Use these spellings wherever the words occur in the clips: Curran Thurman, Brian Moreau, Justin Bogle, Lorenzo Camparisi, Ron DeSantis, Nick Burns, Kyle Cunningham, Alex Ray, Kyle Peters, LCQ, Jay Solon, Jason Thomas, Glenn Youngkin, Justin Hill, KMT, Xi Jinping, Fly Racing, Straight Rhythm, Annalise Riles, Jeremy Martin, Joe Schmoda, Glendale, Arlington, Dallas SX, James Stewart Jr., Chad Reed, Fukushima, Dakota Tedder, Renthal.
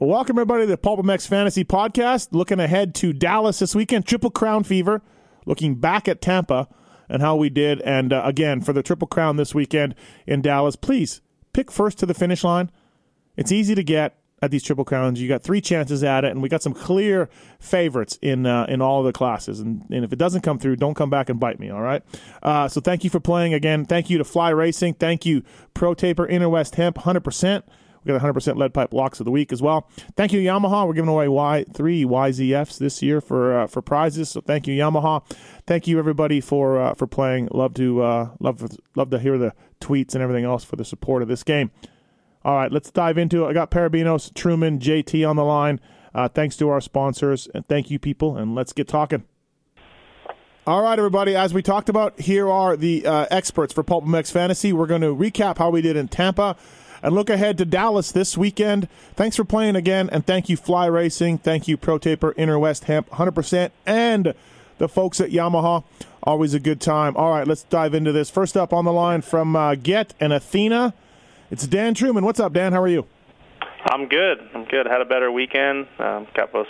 Well, welcome everybody to the Pulpmx Fantasy Podcast. Looking ahead to Dallas this weekend, Triple Crown fever. Looking back at Tampa and how we did. And again, for the Triple Crown this weekend in Dallas, please pick first to the finish line. It's easy to get at these Triple Crowns. You got three chances at it, and we got some clear favorites in all of the classes. And if it doesn't come through, don't come back and bite me, all right? So thank you for playing again. Thank you to Fly Racing. Thank you, Pro Taper, Inner West Hemp, 100%. We got 100% lead pipe locks of the week as well. Thank you, Yamaha. We're giving away Y3 YZFs this year for prizes. So thank you, Yamaha. Thank you, everybody, for playing. Love to hear the tweets and everything else for the support of this game. All right, let's dive into it. I got Parabinos, Truman, JT on the line. Thanks to our sponsors, and thank you, people. And let's get talking. All right, everybody, as we talked about, here are the experts for Pulpmx Fantasy. We're going to recap how we did in Tampa and look ahead to Dallas this weekend. Thanks for playing again, and thank you, Fly Racing. Thank you, Pro Taper, Inner West Hemp, 100%, and the folks at Yamaha. Always a good time. All right, let's dive into this. First up on the line from Get and Athena, it's Dan Truman. What's up, Dan? How are you? I'm good. Had a better weekend. Got both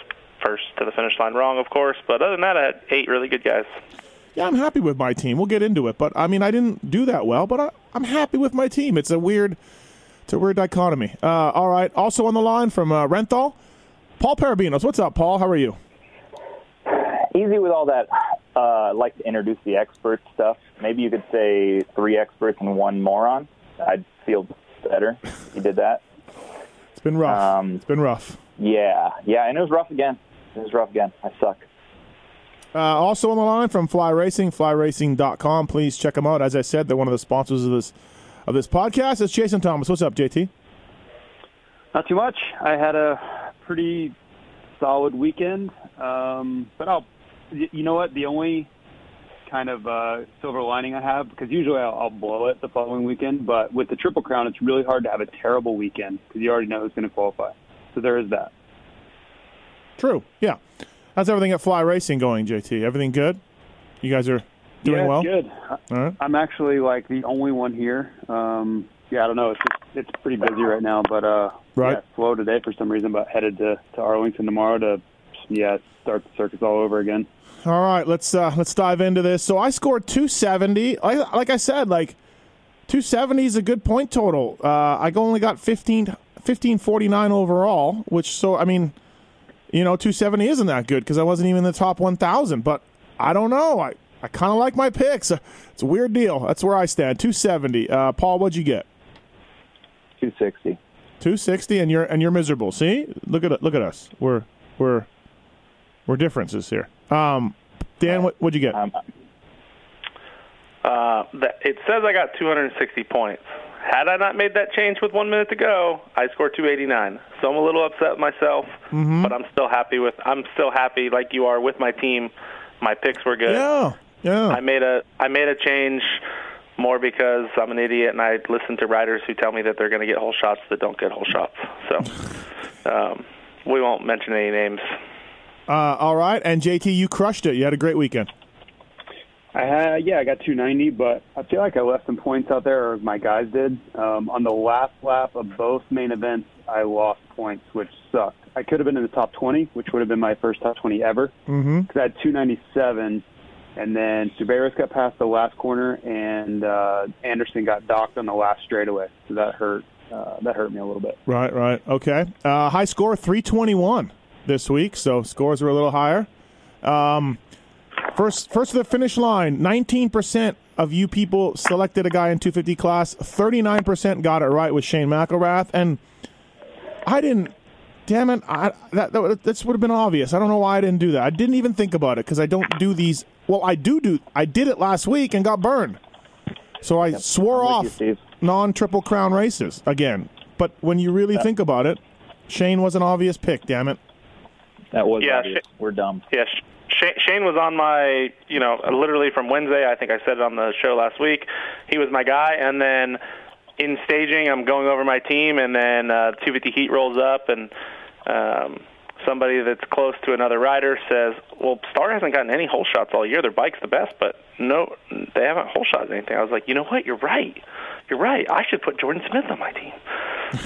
first to the finish line wrong, of course. But other than that, I had 8 really good guys. Yeah, I'm happy with my team. We'll get into it. But, I mean, I didn't do that well, but I'm happy with my team. It's a weird dichotomy. All right. Also on the line from Renthal, Paul Parabinos. What's up, Paul? How are you? Easy with all that. I like to introduce the expert stuff. Maybe you could say 3 experts and 1 moron. I'd feel better if you did that. It's been rough. Yeah, and it was rough again. I suck. Also on the line from Fly Racing, flyracing.com. Please check them out. As I said, they're one of the sponsors of this podcast. It's Jason Thomas. What's up, JT? Not too much. I had a pretty solid weekend. But you know what? The only kind of silver lining I have, because usually I'll blow it the following weekend, but with the Triple Crown, it's really hard to have a terrible weekend because you already know who's going to qualify. So there is that. True. Yeah. How's everything at Fly Racing going, JT? Everything good? You guys are doing well? Yeah, good. All right. I'm actually like the only one here. I don't know. It's pretty busy right now, but slow today for some reason, but headed to Arlington tomorrow to start the circus all over again. All right, let's dive into this. So I scored 270. Like I said, like 270 is a good point total. I only got 1549 overall, which, so I mean, 270 isn't that good because I wasn't even in the top 1,000. But I don't know. I kind of like my picks. It's a weird deal. That's where I stand. 270. Paul, what'd you get? 260. 260, and you're miserable. See, look at us. We're differences here. Dan, what'd you get? It says I got 260 points. Had I not made that change with 1 minute to go, I scored 289. So I'm a little upset myself, but I'm still happy like you are with my team. My picks were good. Yeah. I made a change more because I'm an idiot and I listen to riders who tell me that they're going to get whole shots that don't get whole shots. So we won't mention any names. All right, and JT, you crushed it. You had a great weekend. I got 290, but I feel like I left some points out there, or my guys did. On the last lap of both main events, I lost points, which sucked. I could have been in the top 20, which would have been my first top 20 ever, because I had 297, and then Suberos got past the last corner, and Anderson got docked on the last straightaway, so that hurt. That hurt me a little bit. Right. Okay. High score 321. This week, so scores were a little higher. First to the finish line, 19% of you people selected a guy in 250 class. 39% got it right with Shane McElrath, and I didn't. Damn it, that would have been obvious. I don't know why I didn't do that. I didn't even think about it because I don't do these. Well, I did it last week and got burned, so I swore off non-Triple Crown races again. But when you really think about it, Shane was an obvious pick. Damn it. That was obvious. We're dumb. Yes, Shane was on my, literally from Wednesday. I think I said it on the show last week. He was my guy, and then in staging, I'm going over my team, and then 250 heat rolls up, and somebody that's close to another rider says, "Well, Star hasn't gotten any hole shots all year. Their bike's the best, but no, they haven't hole shot anything." I was like, "You know what? You're right. I should put Jordan Smith on my team."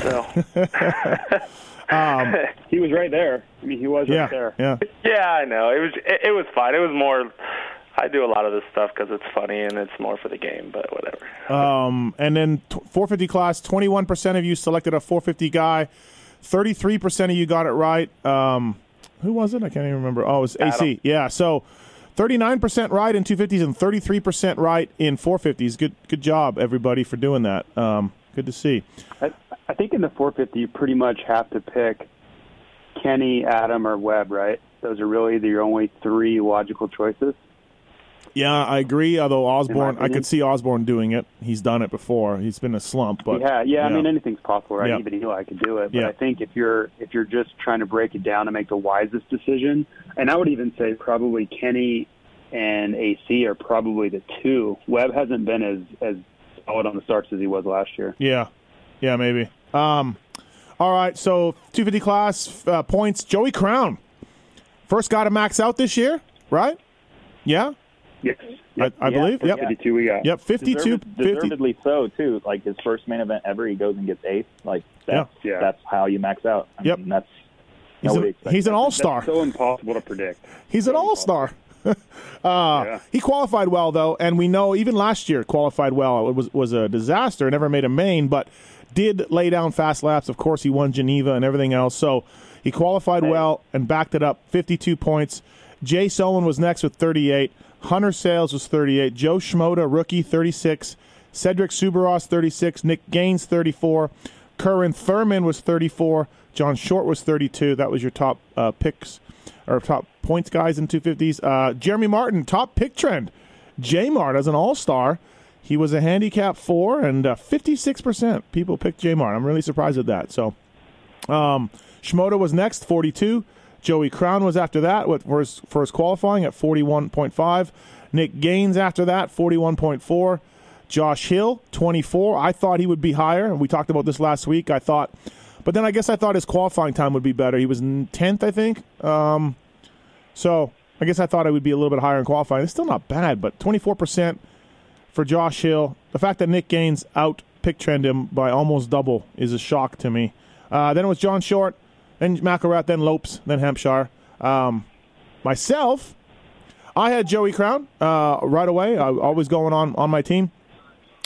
So. He was right there. I mean, he was right there. Yeah, I know. It was fine. It was more. I do a lot of this stuff because it's funny and it's more for the game, but whatever. And then 450 class, 21% of you selected a 450 guy. 33% of you got it right. Who was it? I can't even remember. Oh, it was AC. Adam. Yeah, so 39% right in 250s and 33% right in 450s. Good job, everybody, for doing that. Good to see. I think in the 450, you pretty much have to pick Kenny, Adam, or Webb, right? Those are really your only three logical choices. Yeah, I agree, although Osborne, I could see Osborne doing it. He's done it before. He's been a slump. But yeah. I mean, anything's possible, right? Yeah. Even Eli could do it. But I think if you're just trying to break it down and make the wisest decision, and I would even say probably Kenny and AC are probably the two. Webb hasn't been as solid on the starts as he was last year. Yeah, maybe. All right, so 250 class points. Joey Crown, first guy to max out this year, right? Yeah. Yes. I believe. Yep. 52 we got. Yep, 52. Deservedly so, too. Like, his first main event ever, he goes and gets eighth. Like, that's how you max out. I mean, that's nobody expects. He's an all-star. That's so impossible to predict. He's an all-star. He qualified well, though, and we know even last year qualified well. It was a disaster, never made a main, but did lay down fast laps. Of course, he won Geneva and everything else. So he qualified well and backed it up, 52 points. Jay Solon was next with 38. Hunter Sales was 38. Joe Schmoda, rookie, 36. Cedric Subaros, 36. Nick Gaines, 34. Curran Thurman was 34. John Short was 32. That was your top picks or top points guys in 250s. Jeremy Martin, top pick trend. J-Mart as an all-star. He was a handicap 4, and 56% people picked J-Mart. I'm really surprised at that. So Schmoda was next, 42. Joey Crown was after that with first qualifying at 41.5. Nick Gaines after that, 41.4. Josh Hill, 24. I thought he would be higher, and we talked about this last week. I thought his qualifying time would be better. He was 10th, I think. So I guess I thought it would be a little bit higher in qualifying. It's still not bad, but 24% for Josh Hill. The fact that Nick Gaines out-pick trend him by almost double is a shock to me. Then it was John Short. Then McElrath, then Lopes, then Hampshire. Myself, I had Joey Crown right away. I always going on my team.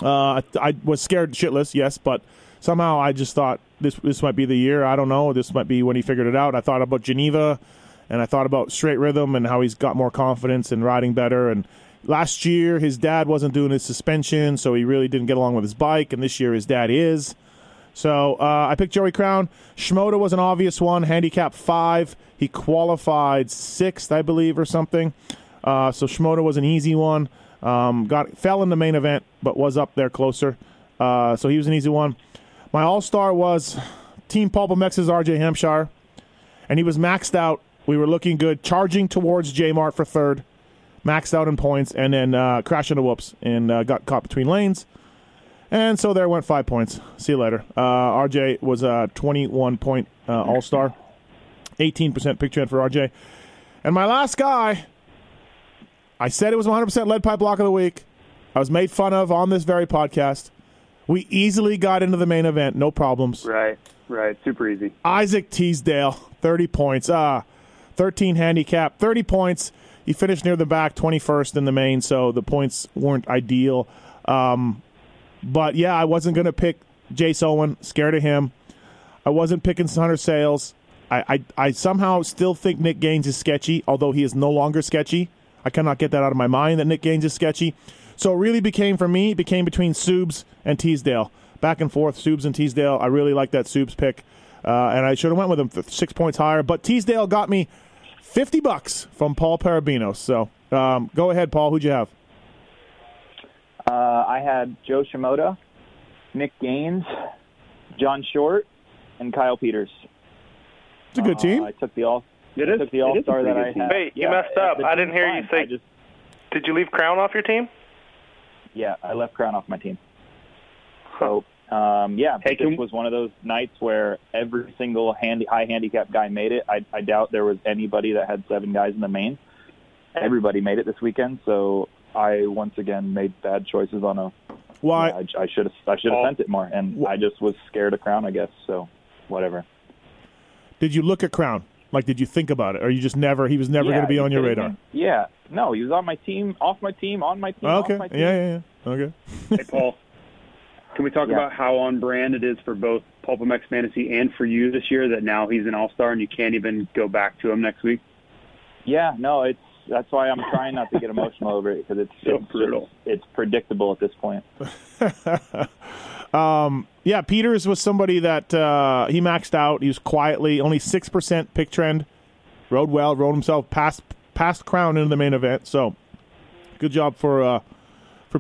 I was scared shitless, yes, but somehow I just thought this might be the year. I don't know. This might be when he figured it out. I thought about Geneva, and I thought about Straight Rhythm and how he's got more confidence and riding better. And last year, his dad wasn't doing his suspension, so he really didn't get along with his bike. And this year, his dad is. So I picked Joey Crown. Schmoda was an obvious one. Handicap 5. He qualified 6th, I believe, or something. So Schmoda was an easy one. Fell in the main event, but was up there closer. So he was an easy one. My all-star was Team Pulpmx's RJ Hampshire. And he was maxed out. We were looking good. Charging towards J-Mart for third. Maxed out in points. And then crashed into whoops and got caught between lanes. And so there went 5 points. See you later. RJ was a 21-point all-star. 18% pick trend for RJ. And my last guy, I said it was 100% lead pipe block of the week. I was made fun of on this very podcast. We easily got into the main event. No problems. Right. Super easy. Isaac Teasdale, 30 points. 13 handicap, 30 points. He finished near the back, 21st in the main, so the points weren't ideal. But, yeah, I wasn't going to pick Jace Owen. Scared of him. I wasn't picking Hunter Sales. I somehow still think Nick Gaines is sketchy, although he is no longer sketchy. I cannot get that out of my mind that Nick Gaines is sketchy. So it really became between Subs and Teasdale. Back and forth, Subs and Teasdale. I really like that Subs pick. And I should have went with him for 6 points higher. But Teasdale got me $50 from Paul Parabinos. So go ahead, Paul. Who'd you have? I had Joe Shimoda, Nick Gaines, John Short, and Kyle Peters. It's a good team. I took the all-star that I had. Wait, you messed up. I didn't hear you say. Did you leave Crown off your team? Yeah, I left Crown off my team. So, this was one of those nights where every single high handicap guy made it. I doubt there was anybody that had seven guys in the main. Everybody made it this weekend, so I once again made bad choices on a. Why? Yeah, I should have sent it more, and I just was scared of Crown, I guess. So, whatever. Did you look at Crown? Like, did you think about it? Or you just never, he was never going to be on your radar? Yeah. No, he was on my team, off my team, on my team, off my team. Yeah. Okay. Hey, Paul, can we talk about how on brand it is for both Pulpmx Fantasy and for you this year that now he's an all-star and you can't even go back to him next week? Yeah, no, that's why I'm trying not to get emotional over it, because it's brutal. It's predictable at this point. Yeah, Peters was somebody that he maxed out. He was quietly only 6% pick trend. Rode well, rode himself past Crown into the main event. So, good job for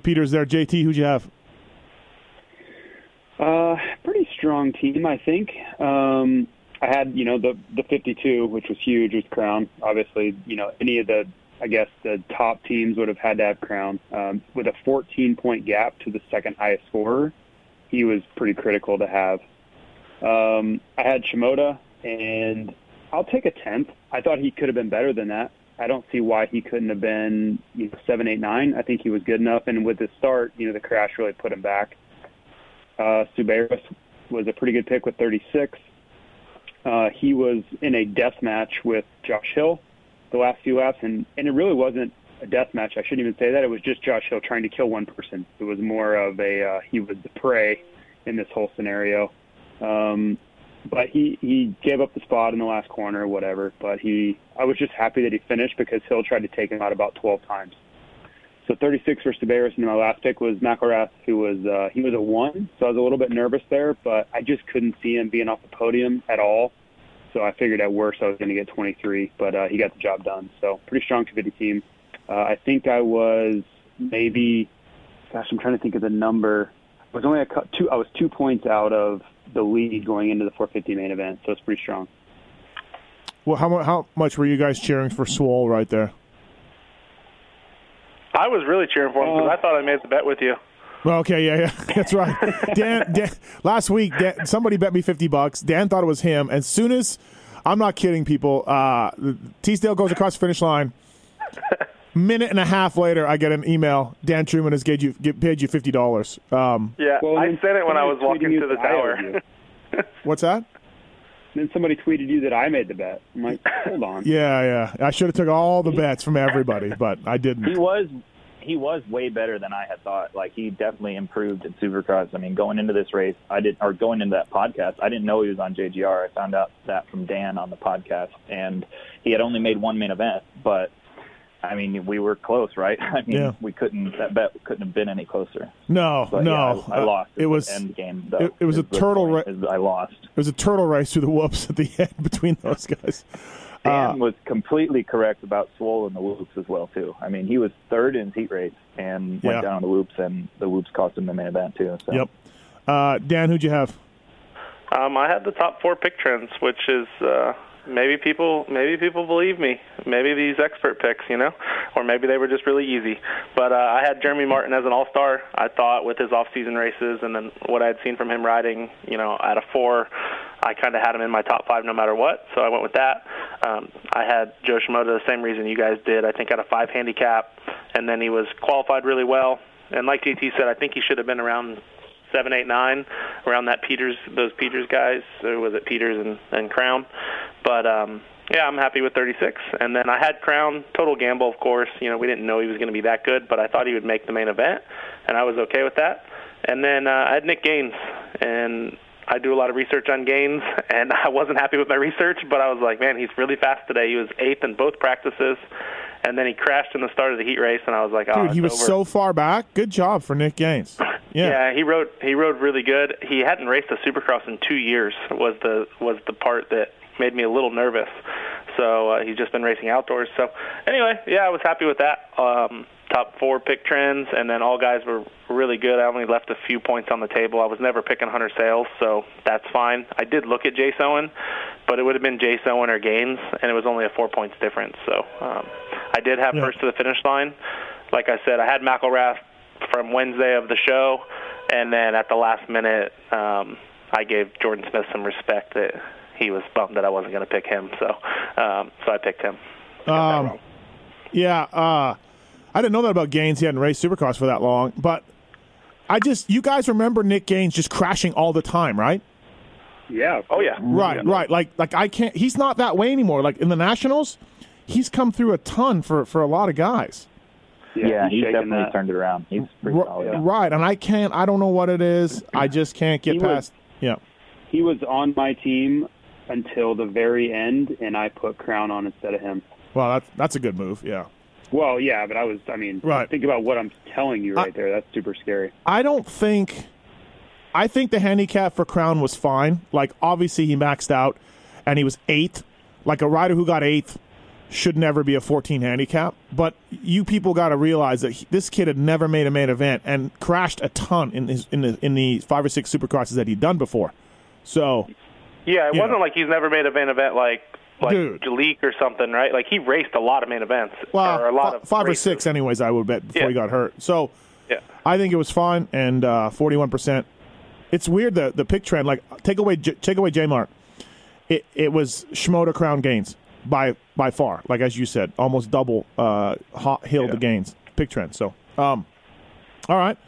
Peters there. JT, who'd you have? Pretty strong team, I think. I had, the 52, which was huge with Crown. Obviously, any of the, I guess, the top teams would have had to have Crown. With a 14-point gap to the second highest scorer, he was pretty critical to have. I had Shimoda, and I'll take a 10th. I thought he could have been better than that. I don't see why he couldn't have been 7, 8, 9. I think he was good enough, and with his start, the crash really put him back. Suberis was a pretty good pick with 36. He was in a death match with Josh Hill the last few laps, and it really wasn't a death match. I shouldn't even say that. It was just Josh Hill trying to kill one person. It was more of he was the prey in this whole scenario. But he gave up the spot in the last corner or whatever. But I was just happy that he finished, because Hill tried to take him out about 12 times. So 36 for Suberis, and my last pick was McElrath, who was he was a 1, so I was a little bit nervous there, but I just couldn't see him being off the podium at all. So I figured at worst I was going to get 23, but he got the job done. So pretty strong committee team. I think I was maybe, I'm trying to think of the number. I was only I was 2 points out of the lead going into the 450 main event, so it's pretty strong. Well, how much were you guys cheering for Swole right there? I was really cheering for him because I thought I made the bet with you. Well, okay, yeah, that's right. Dan, last week, somebody bet me $50. Dan thought it was him, and soon as, I'm not kidding, people, Teasdale goes across the finish line. Minute and a half later, I get an email. Dan Truman has paid you $50. Well, I said it when I was walking to the tower. What's that? Then somebody tweeted you that I made the bet. I'm like, hold on. Yeah. I should have took all the bets from everybody, but I didn't. He was way better than I had thought. Like, he definitely improved at Supercross. I mean, going into this race, going into that podcast, I didn't know he was on JGR. I found out that from Dan on the podcast, and he had only made one main event, but I mean, we were close, right? I mean, that bet couldn't have been any closer. No. Yeah, I lost. It was end game. Though. It was a turtle race. I lost. It was a turtle race through the whoops at the end between those guys. Dan was completely correct about Swole in the whoops as well too. I mean, he was third in his heat race and went down on the whoops, and the whoops cost him the main event too. So. Yep. Dan, who'd you have? I had the top 4 pick trends, which is. Maybe people believe me. Maybe these expert picks, or maybe they were just really easy. But I had Jeremy Martin as an all-star. I thought with his off-season races and then what I had seen from him riding, at a 4, I kind of had him in my top 5 no matter what. So I went with that. I had Joe Shimoda the same reason you guys did. I think at a 5 handicap, and then he was qualified really well. And like JT said, I think he should have been around 7, 8, 9, around that Peters guys. So was it Peters and Crown? But I'm happy with 36. And then I had Crown, total gamble, of course. We didn't know he was going to be that good, but I thought he would make the main event, and I was okay with that. And then I had Nick Gaines, and I do a lot of research on Gaines, and I wasn't happy with my research, but I was like, man, he's really fast today. He was 8th in both practices, and then he crashed in the start of the heat race, and I was like, dude, he was over. So far back. Good job for Nick Gaines. Yeah, he rode really good. He hadn't raced a Supercross in 2 years. Was the part that made me a little nervous. So he's just been racing outdoors. So anyway, I was happy with that. Top 4 pick trends, and then all guys were really good. I only left a few points on the table. I was never picking Hunter Sales, so that's fine. I did look at Jace Owen, but it would have been Jace Owen or Gaines, and it was only a 4 points difference. So I did have first to the finish line. Like I said, I had McElrath from Wednesday of the show, and then at the last minute, I gave Jordan Smith some respect that he was bummed that I wasn't going to pick him, so I picked him. I didn't know that about Gaines. He hadn't raced Supercross for that long, but you guys remember Nick Gaines just crashing all the time, right? Yeah. Oh, yeah. Right, yeah. Right. Like I can't – he's not that way anymore. Like, in the Nationals, he's come through a ton for a lot of guys. Yeah, he's definitely turned it around. He's pretty solid. Right, and I don't know what it is. I just can't get past – yeah. He was on my team until the very end, and I put Crown on instead of him. Well, that's a good move, yeah. Well, yeah, but I mean, think about what I'm telling you right there. That's super scary. I think the handicap for Crown was fine. Like, obviously he maxed out, and he was 8th. Like, a rider who got 8th should never be a 14 handicap. But you people got to realize that this kid had never made a main event and crashed a ton in the 5 or 6 Supercrosses that he'd done before. So, yeah, it wasn't like he's never made a main event like Jalik or something, right? Like, he raced a lot of main events. Well, or a lot of 5 or 6 anyways, I would bet, before he got hurt. So, yeah. I think it was fine, and 41%. It's weird, the pick trend. Like, take away J-Mart. It was Shimoda Crown gains by far. Like, as you said, almost double Hot Hill the gains. Pick trend. So, all right.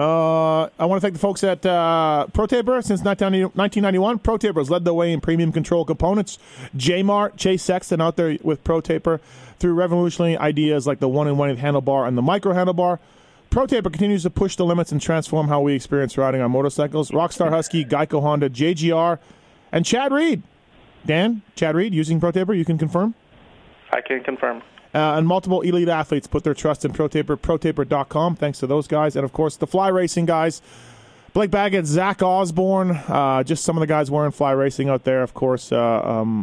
I want to thank the folks at Pro Taper. Since 1991, Pro Taper has led the way in premium control components. J-Mart, Chase Sexton out there with Pro Taper through revolutionary ideas like the 1-in-1/8 handlebar and the micro handlebar. Pro Taper continues to push the limits and transform how we experience riding on motorcycles. Rockstar Husky, Geico Honda, JGR, and Chad Reed. Dan, Chad Reed, using Pro Taper, you can confirm? I can confirm. And multiple elite athletes put their trust in Pro Taper, protaper.com. Thanks to those guys. And, of course, the Fly Racing guys, Blake Baggett, Zach Osborne, just some of the guys wearing Fly Racing out there. Of course, RJ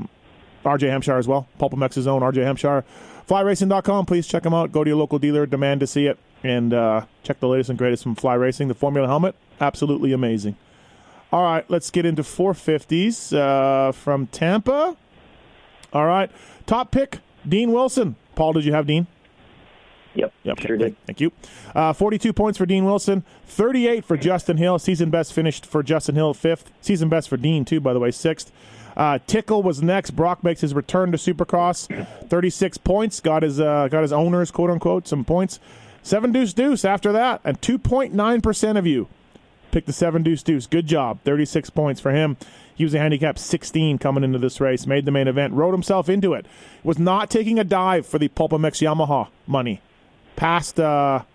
Hampshire as well. Pulpmx's own RJ Hampshire. FlyRacing.com. Please check them out. Go to your local dealer. Demand to see it. And check the latest and greatest from Fly Racing. The Formula helmet, absolutely amazing. All right, let's get into 450s from Tampa. All right, top pick, Dean Wilson. Paul, did you have Dean? Yep, sure did. Thank you. 42 points for Dean Wilson, 38 for Justin Hill. Season best finished for Justin Hill, 5th. Season best for Dean, too, by the way, 6th. Tickle was next. Brock makes his return to Supercross, 36 points. Got his owners, quote-unquote, some points. 7 Deuce after that, and 2.9% of you picked the 7 Deuce. Good job, 36 points for him. He was a handicap 16 coming into this race, made the main event, rode himself into it. Was not taking a dive for the Pulpmx Yamaha money. Passed Herline,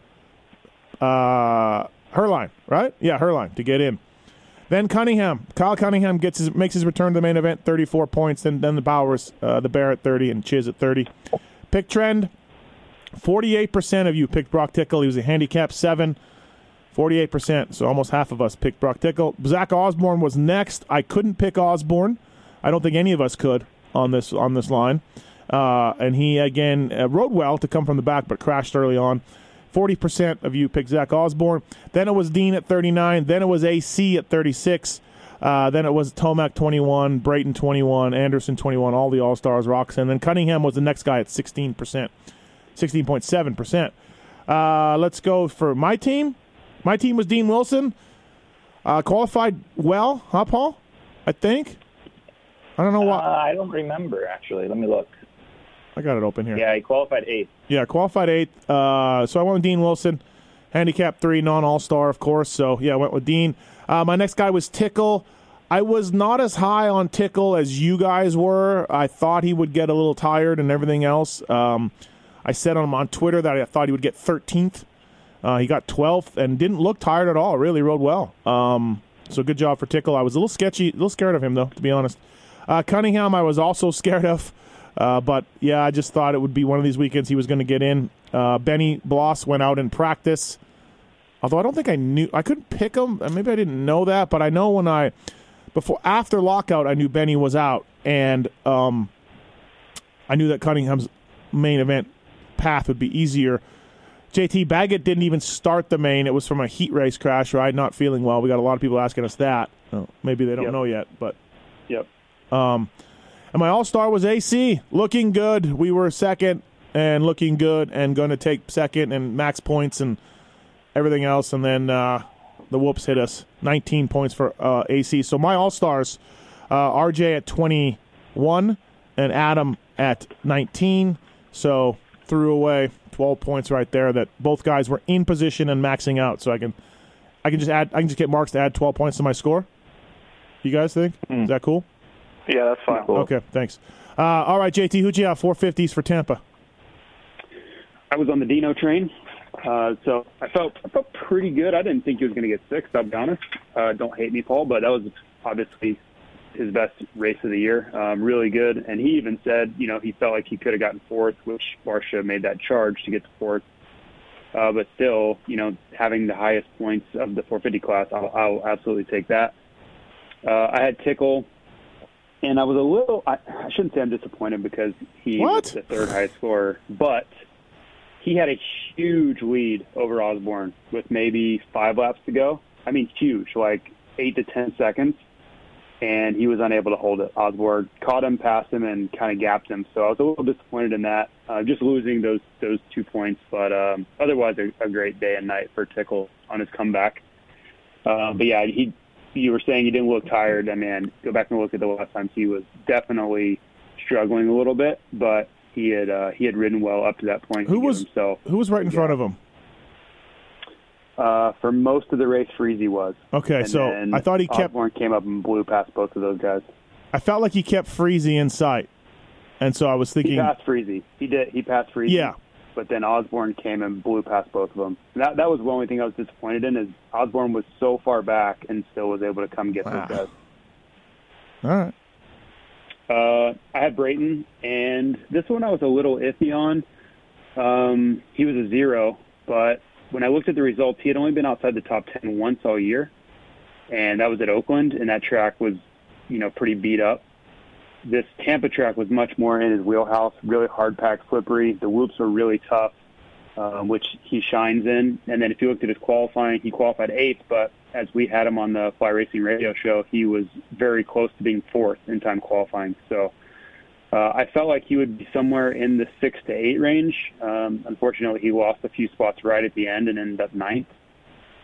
right? Yeah, Herline to get in. Then Cunningham, Kyle Cunningham makes his return to the main event, 34 points. Then the Bowers, the Bear at 30, and Chiz at 30. Pick trend. 48% of you picked Brock Tickle. He was a handicap 7. 48%, so almost half of us picked Brock Tickle. Zach Osborne was next. I couldn't pick Osborne. I don't think any of us could on this line. And he, again, rode well to come from the back but crashed early on. 40% of you picked Zach Osborne. Then it was Dean at 39. Then it was AC at 36. Then it was Tomac 21, Brayton 21, Anderson 21, all the All-Stars, Rocks. And then Cunningham was the next guy at 16%. 16.7%. Let's go for my team. My team was Dean Wilson. Qualified well, huh, Paul? I think. I don't know why. I don't remember, actually. Let me look. I got it open here. Yeah, he qualified 8th. Yeah, qualified 8th. So I went with Dean Wilson. Handicap 3, non-all-star, of course. So, yeah, I went with Dean. My next guy was Tickle. I was not as high on Tickle as you guys were. I thought he would get a little tired and everything else. I said on him on Twitter that I thought he would get 13th. He got 12th and didn't look tired at all. Really rode well. So good job for Tickle. I was a little sketchy, a little scared of him, though, to be honest. Cunningham I was also scared of. But, yeah, I just thought it would be one of these weekends he was going to get in. Benny Bloss went out in practice. Although I don't think I knew. I couldn't pick him. Maybe I didn't know that. But I know after lockout, I knew Benny was out. And I knew that Cunningham's main event path would be easier. JT Baggett didn't even start the main. It was from a heat race crash, right? Not feeling well. We got a lot of people asking us that. Oh, maybe they don't know yet, but yep. And my all-star was AC, looking good. We were second and looking good and going to take second and max points and everything else. And then the whoops hit us. 19 points for AC. So my all-stars, RJ at 21 and Adam at 19. So threw away 12 points right there that both guys were in position and maxing out. So I can just get marks to add 12 points to my score. you guys think? Is that cool? Yeah, that's fine. Cool. Okay, thanks. All right, JT, who'd you have 450s for Tampa? I was on the Dino train, so I felt pretty good. I didn't think he was going to get sixth, I'll be honest. Don't hate me, Paul, but that was obviously his best race of the year. Really good. And he even said, you know, he felt like he could have gotten fourth, which Marcia made that charge to get to fourth. But still, you know, having the highest points of the 450 class, I'll absolutely take that. I had Tickle, and I was a little – I shouldn't say I'm disappointed because he was the third highest scorer, but he had a huge lead over Osborne with maybe 5 laps to go. I mean, huge, like 8 to 10 seconds, and he was unable to hold it. Osborne caught him, passed him, and kind of gapped him. So I was a little disappointed in that, just losing those 2 points. But otherwise, a great day and night for Tickle on his comeback. But, yeah, you were saying he didn't look tired. I mean, go back and look at the last time. He was definitely struggling a little bit, but he had ridden well up to that point. Who was right in front of him? For most of the race, Freezy was. Okay, and so I thought he kept... Osborne came up and blew past both of those guys. I felt like he kept Freezy in sight, and so I was thinking... He passed Freezy. He did. He passed Freezy. Yeah. But then Osborne came and blew past both of them. That was the only thing I was disappointed in, is Osborne was so far back and still was able to come get those guys. All right. I had Brayton, and this one I was a little iffy on. He was a 0, but... When I looked at the results, he had only been outside the top 10 once all year, and that was at Oakland, and that track was, you know, pretty beat up. This Tampa track was much more in his wheelhouse, really hard-packed, slippery. The whoops were really tough, which he shines in. And then if you looked at his qualifying, he qualified 8th, but as we had him on the Fly Racing radio show, he was very close to being 4th in time qualifying. So I felt like he would be somewhere in the 6 to 8 range. Unfortunately, he lost a few spots right at the end and ended up 9th.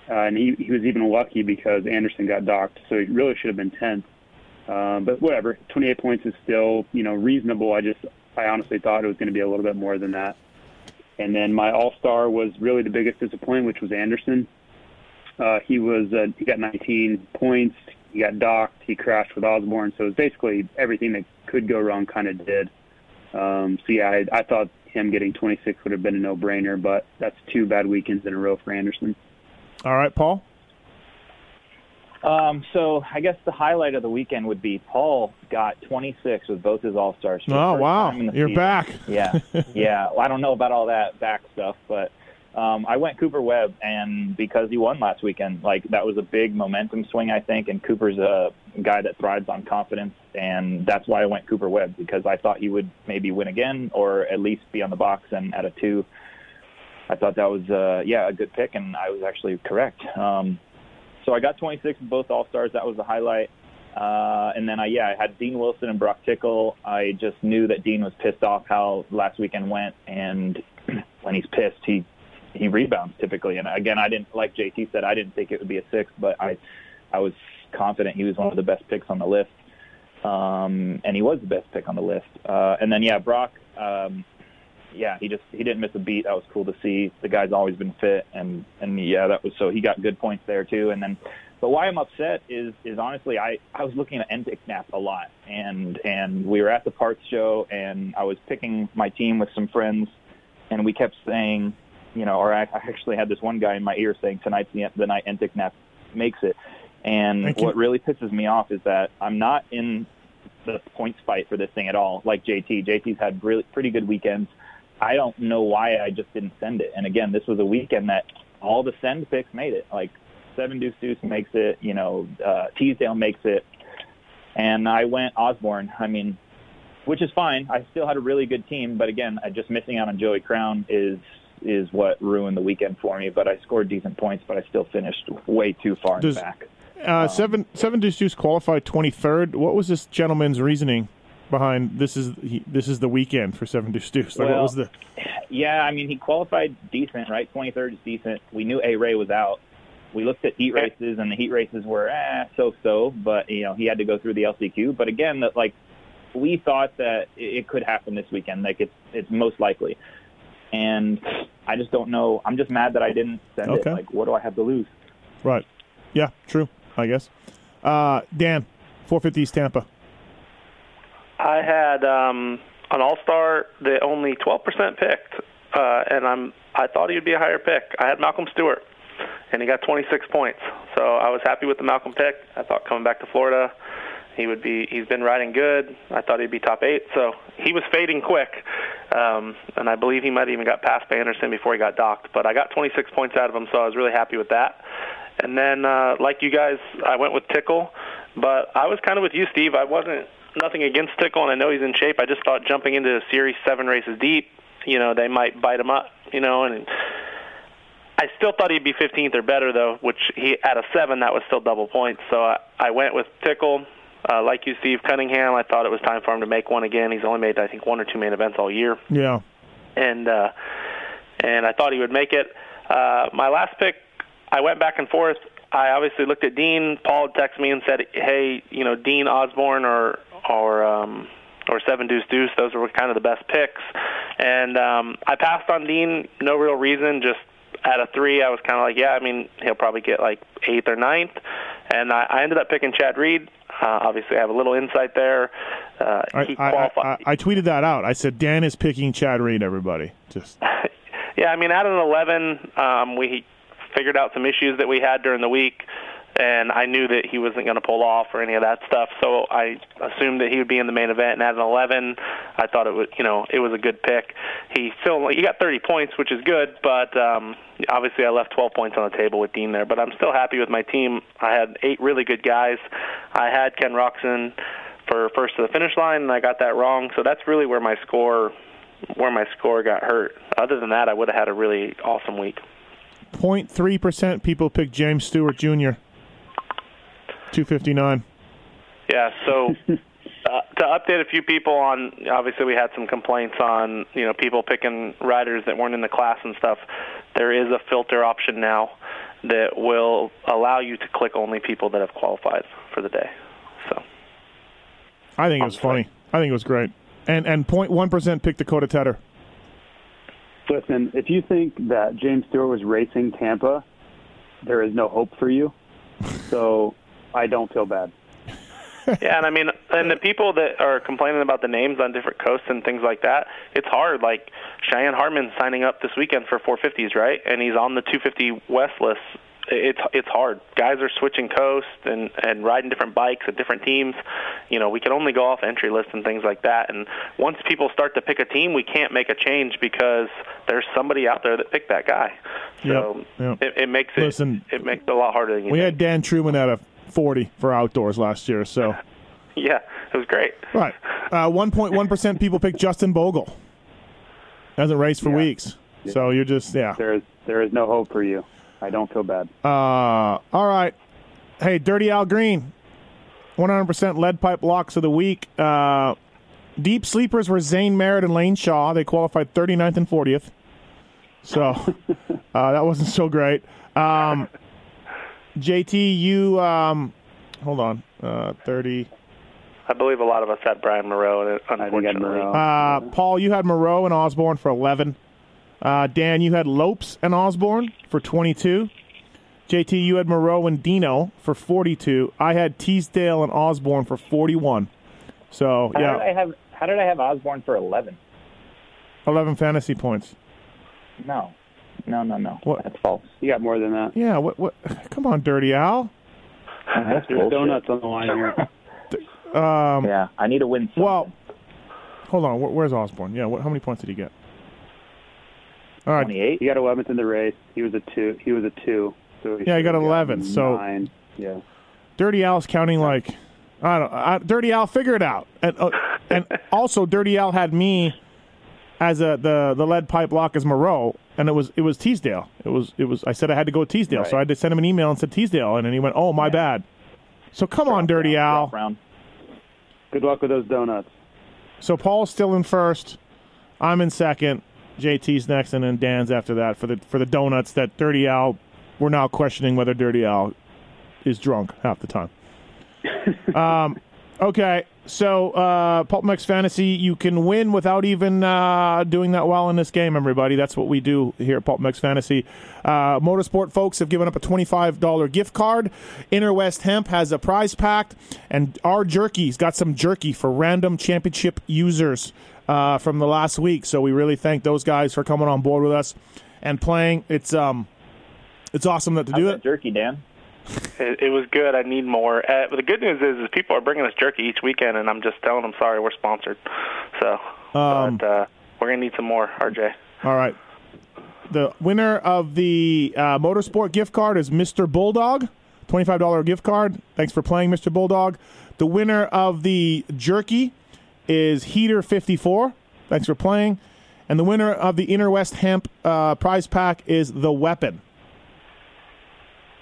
And he was even lucky because Anderson got docked, so he really should have been 10th. But whatever, 28 points is still, you know, reasonable. I honestly thought it was going to be a little bit more than that. And then my all-star was really the biggest disappointment, which was Anderson. He got 19 points. He got docked. He crashed with Osborne. So it was basically everything that could go wrong kind of did. I thought him getting 26 would have been a no-brainer, but that's 2 bad weekends in a row for Anderson. All right, Paul? So I guess the highlight of the weekend would be Paul got 26 with both his All-Stars. Oh, wow. You're back. Yeah. Yeah. Well, I don't know about all that back stuff, but I went Cooper Webb, and because he won last weekend, like that was a big momentum swing, I think, and Cooper's a guy that thrives on confidence, and that's why I went Cooper Webb, because I thought he would maybe win again or at least be on the box, and at a 2, I thought that was, a good pick, and I was actually correct. So I got 26 in both All-Stars. That was the highlight. And then I had Dean Wilson and Brock Tickle. I just knew that Dean was pissed off how last weekend went, and when he's pissed, he rebounds typically. And again, I didn't, like JT said, I didn't think it would be a 6, but I was confident he was one of the best picks on the list. And he was the best pick on the list. And then, Brock, he didn't miss a beat. That was cool to see. The guy's always been fit. And that was, so he got good points there too. And then, but why I'm upset is honestly, I was looking at NPickNap a lot, and we were at the parts show, and I was picking my team with some friends, and we kept saying, you know, or I actually had this one guy in my ear saying, tonight's the night NPickNap makes it. And what really pisses me off is that I'm not in the points fight for this thing at all, like JT. JT's had really pretty good weekends. I don't know why I just didn't send it. And, again, this was a weekend that all the send picks made it. Like, 7 Deuce Deuce makes it, you know, Teasdale makes it. And I went Osborne, which is fine. I still had a really good team. But, again, just missing out on Joey Crown is what ruined the weekend for me. But I scored decent points, but I still finished way too far in the back. Seven Deuce Deuce qualified 23rd. What was this gentleman's reasoning behind this is the weekend for Seven Deuce Deuce? Like, well, what was the? Yeah, he qualified decent, right? 23rd is decent. We knew A Ray was out. We looked at heat races, and the heat races were so-so. But he had to go through the LCQ. But again, we thought that it could happen this weekend. Like it's most likely. And I just don't know. I'm just mad that I didn't send it. Like, what do I have to lose? Right. Yeah, true, I guess. Dan, 450s Tampa? I had an all-star that only 12% picked, and I thought he would be a higher pick. I had Malcolm Stewart, and he got 26 points. So I was happy with the Malcolm pick. I thought coming back to Florida, he's been riding good. I thought he'd be top 8, so he was fading quick. And I believe he might have even got past Anderson before he got docked. But I got 26 points out of him, so I was really happy with that. And then, like you guys, I went with Tickle. But I was kind of with you, Steve. I wasn't nothing against Tickle, and I know he's in shape. I just thought jumping into a Series 7 races deep, they might bite him up, and I still thought he'd be 15th or better, though, which he at a 7, that was still double points. So I went with Tickle. Like you, Steve Cunningham, I thought it was time for him to make one again. He's only made, I think, one or two main events all year. Yeah. And I thought he would make it. My last pick, I went back and forth. I obviously looked at Dean. Paul texted me and said, hey, Dean Osborne or Seven Deuce Deuce, those were kind of the best picks. And I passed on Dean, no real reason, just at a 3, I was kind of like, he'll probably get like 8th or 9th. And I ended up picking Chad Reed. Obviously, I have a little insight there. I tweeted that out. I said, Dan is picking Chad Reed, everybody. Yeah, at an 11, we figured out some issues that we had during the week, and I knew that he wasn't going to pull off or any of that stuff, so I assumed that he would be in the main event. And at an 11, I thought it was a good pick. He got 30 points, which is good, but obviously I left 12 points on the table with Dean there. But I'm still happy with my team. I had 8 really good guys. I had Ken Roxon for first to the finish line, and I got that wrong. So that's really where my score got hurt. Other than that, I would have had a really awesome week. 0.3% people picked James Stewart Jr. 259. Yeah, so to update a few people on, obviously we had some complaints on, people picking riders that weren't in the class and stuff. There is a filter option now that will allow you to click only people that have qualified for the day. So I think it was funny. I think it was great. And 0.1% picked Dakota Tedder. Listen, if you think that James Stewart was racing Tampa, there is no hope for you. So I don't feel bad. Yeah, and the people that are complaining about the names on different coasts and things like that, it's hard. Like Cheyenne Hartman's signing up this weekend for 450s, right? And he's on the 250 West list. It's hard. Guys are switching coasts and riding different bikes at different teams. We can only go off entry lists and things like that. And once people start to pick a team, we can't make a change because there's somebody out there that picked that guy. So yep. It makes it a lot harder. We had Dan Truman at a 40 for outdoors last year. So yeah, it was great. Right, 1.1% people picked Justin Bogle. Hasn't raced for weeks. So you're just There is no hope for you. I don't feel bad. All right. Hey, Dirty Al Green, 100% lead pipe locks of the week. Deep sleepers were Zane Merritt and Lane Shaw. They qualified 39th and 40th. So that wasn't so great. JT, you hold on. 30. I believe a lot of us had Brian Moreau, unfortunately. Paul, you had Moreau and Osborne for 11. Dan, you had Lopes and Osborne for 22. JT, you had Moreau and Dino for 42. I had Teasdale and Osborne for 41. So yeah. How did I have Osborne for 11? 11 fantasy points. No. What? That's false. You got more than that. Yeah. What? Come on, Dirty Al. That's there's bullshit. Donuts on the line here. Yeah, I need to win something. Well, hold on. Where's Osborne? Yeah. How many points did he get? All right. 28. He got 11th in the race. He was a two. So he got 11. So 9. Yeah. Dirty Al's counting like I don't. Dirty Al, figure it out. And also, Dirty Al had me as the lead pipe lock as Moreau, and it was Teasdale. It was. I said I had to go with Teasdale, right. So I had to send him an email and said Teasdale, and then he went, "Oh, my bad." So come on, Dirty Al. Good luck with those donuts. So Paul's still in first. I'm in second. JT's next, and then Dan's after that for the donuts that Dirty Al. We're now questioning whether Dirty Al is drunk half the time. Okay, So, Pulpmx Fantasy, you can win without even doing that well in this game, everybody. That's what we do here at Pulpmx Fantasy. Motorsport folks have given up a $25 gift card. Inner West Hemp has a prize pack. And our jerky's got some jerky for random championship users from the last week. So we really thank those guys for coming on board with us and playing. It's awesome that to do it. Jerky, Dan. It was good. I need more. But the good news is people are bringing us jerky each weekend, and I'm just telling them, sorry, we're sponsored. So but we're going to need some more, RJ. All right. The winner of the Motorsport gift card is Mr. Bulldog, $25 gift card. Thanks for playing, Mr. Bulldog. The winner of the jerky is Heater 54. Thanks for playing. And the winner of the Inner West Hemp prize pack is The Weapon.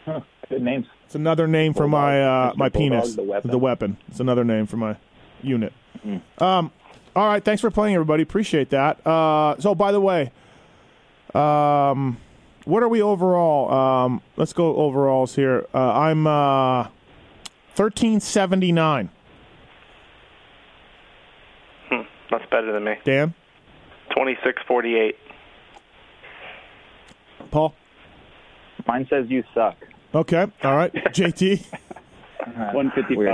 Huh. Good names. It's another name for my my penis. The Weapon. It's another name for my unit. Mm. All right. Thanks for playing, everybody. Appreciate that. So, by the way, what are we overall? Let's go overalls here. I'm 1379. That's better than me. Dan? 2648. Paul? Mine says you suck. Okay. All right. JT? 155. Weird.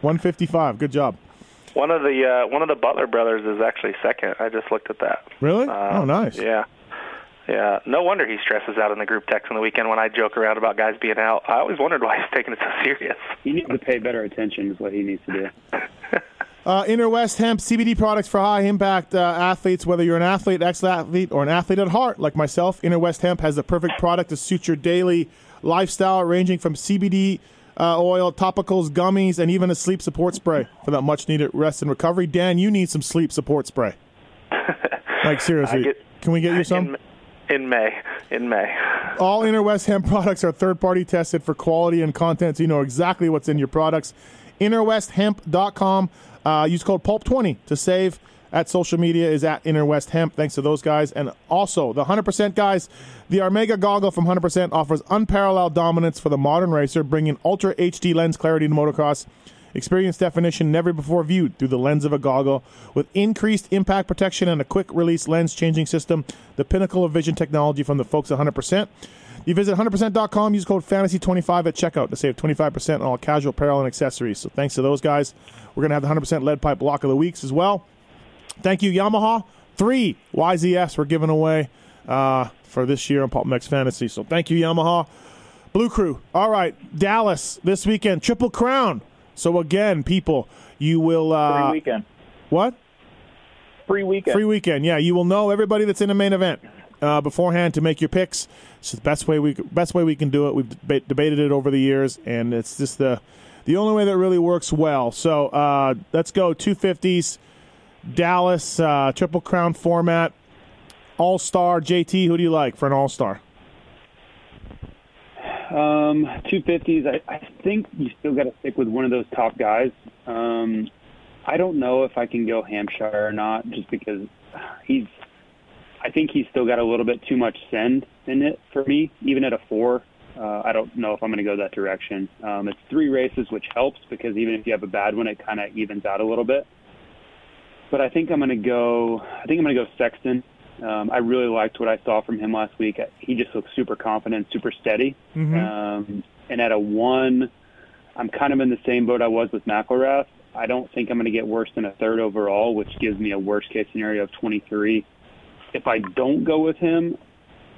155. Good job. One of the Butler brothers is actually second. I just looked at that. Really? Oh, nice. Yeah. Yeah. No wonder he stresses out in the group text on the weekend when I joke around about guys being out. I always wondered why he's taking it so serious. He needs to pay better attention is what he needs to do. Inner West Hemp, CBD products for high-impact athletes. Whether you're an athlete, ex-athlete, or an athlete at heart, like myself, Inner West Hemp has the perfect product to suit your daily lifestyle, ranging from CBD oil, topicals, gummies, and even a sleep support spray for that much-needed rest and recovery. Dan, you need some sleep support spray. Like, seriously. Can we get you some? In May. All Inner West Hemp products are third-party tested for quality and content, so you know exactly what's in your products. InnerWestHemp.com. Use code PULP20 to save. At social media is at Inner West Hemp. Thanks to those guys. And also, the 100% guys, the Armega goggle from 100% offers unparalleled dominance for the modern racer, bringing ultra HD lens clarity to motocross. Experience definition never before viewed through the lens of a goggle. With increased impact protection and a quick-release lens-changing system, the pinnacle of vision technology from the folks at 100%. You visit 100%.com, use code FANTASY25 at checkout to save 25% on all casual apparel and accessories. So thanks to those guys. We're going to have the 100% lead pipe lock of the weeks as well. Thank you, Yamaha. 3 YZFs were given away for this year on Pulpmx Fantasy. So thank you, Yamaha. Blue Crew. All right, Dallas this weekend. Triple Crown. So, again, people, you will... free weekend. What? Free weekend. Free weekend, yeah. You will know everybody that's in the main event beforehand to make your picks. It's the best way we can do it. We've debated it over the years, and it's just the only way that really works well. So let's go 250s. Dallas, Triple Crown format, All-Star. JT, who do you like for an All-Star? 250s. I think you still got to stick with one of those top guys. I don't know if I can go Hampshire or not, just because I think he's still got a little bit too much send in it for me, even at a 4. I don't know if I'm going to go that direction. It's 3 races, which helps because even if you have a bad one, it kind of evens out a little bit. But I think I'm going to go Sexton. I really liked what I saw from him last week. He just looked super confident, super steady. Mm-hmm. And at a 1, I'm kind of in the same boat I was with McElrath. I don't think I'm going to get worse than a 3rd overall, which gives me a worst-case scenario of 23. If I don't go with him,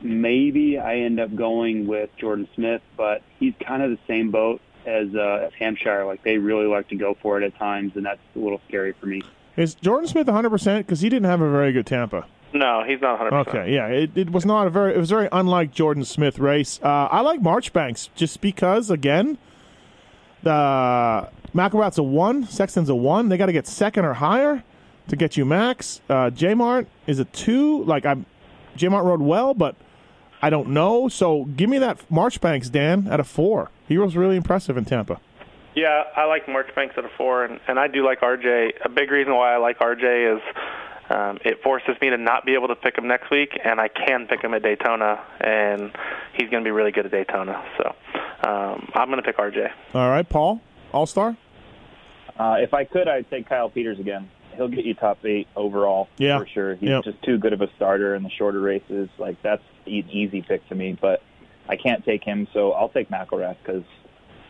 maybe I end up going with Jordan Smith, but he's kind of the same boat as Hampshire. Like, they really like to go for it at times, and that's a little scary for me. Is Jordan Smith 100%? Because he didn't have a very good Tampa. No, he's not 100%. Okay, yeah, it was not a very. It was very unlike Jordan Smith race. I like Marchbanks just because, again, the McElrath's a 1, Sexton's a 1. They got to get 2nd or higher to get you max. J-Mart is a 2. Like J-Mart rode well, but I don't know. So give me that Marchbanks, Dan, at a 4. He was really impressive in Tampa. Yeah, I like Marchbanks at a 4, and I do like RJ. A big reason why I like RJ is it forces me to not be able to pick him next week, and I can pick him at Daytona, and he's going to be really good at Daytona. So I'm going to pick RJ. All right, Paul, All-Star? If I could, I'd take Kyle Peters again. He'll get you top 8 overall for sure. He's just too good of a starter in the shorter races. Like, that's an easy pick to me, but I can't take him, so I'll take McElrath because,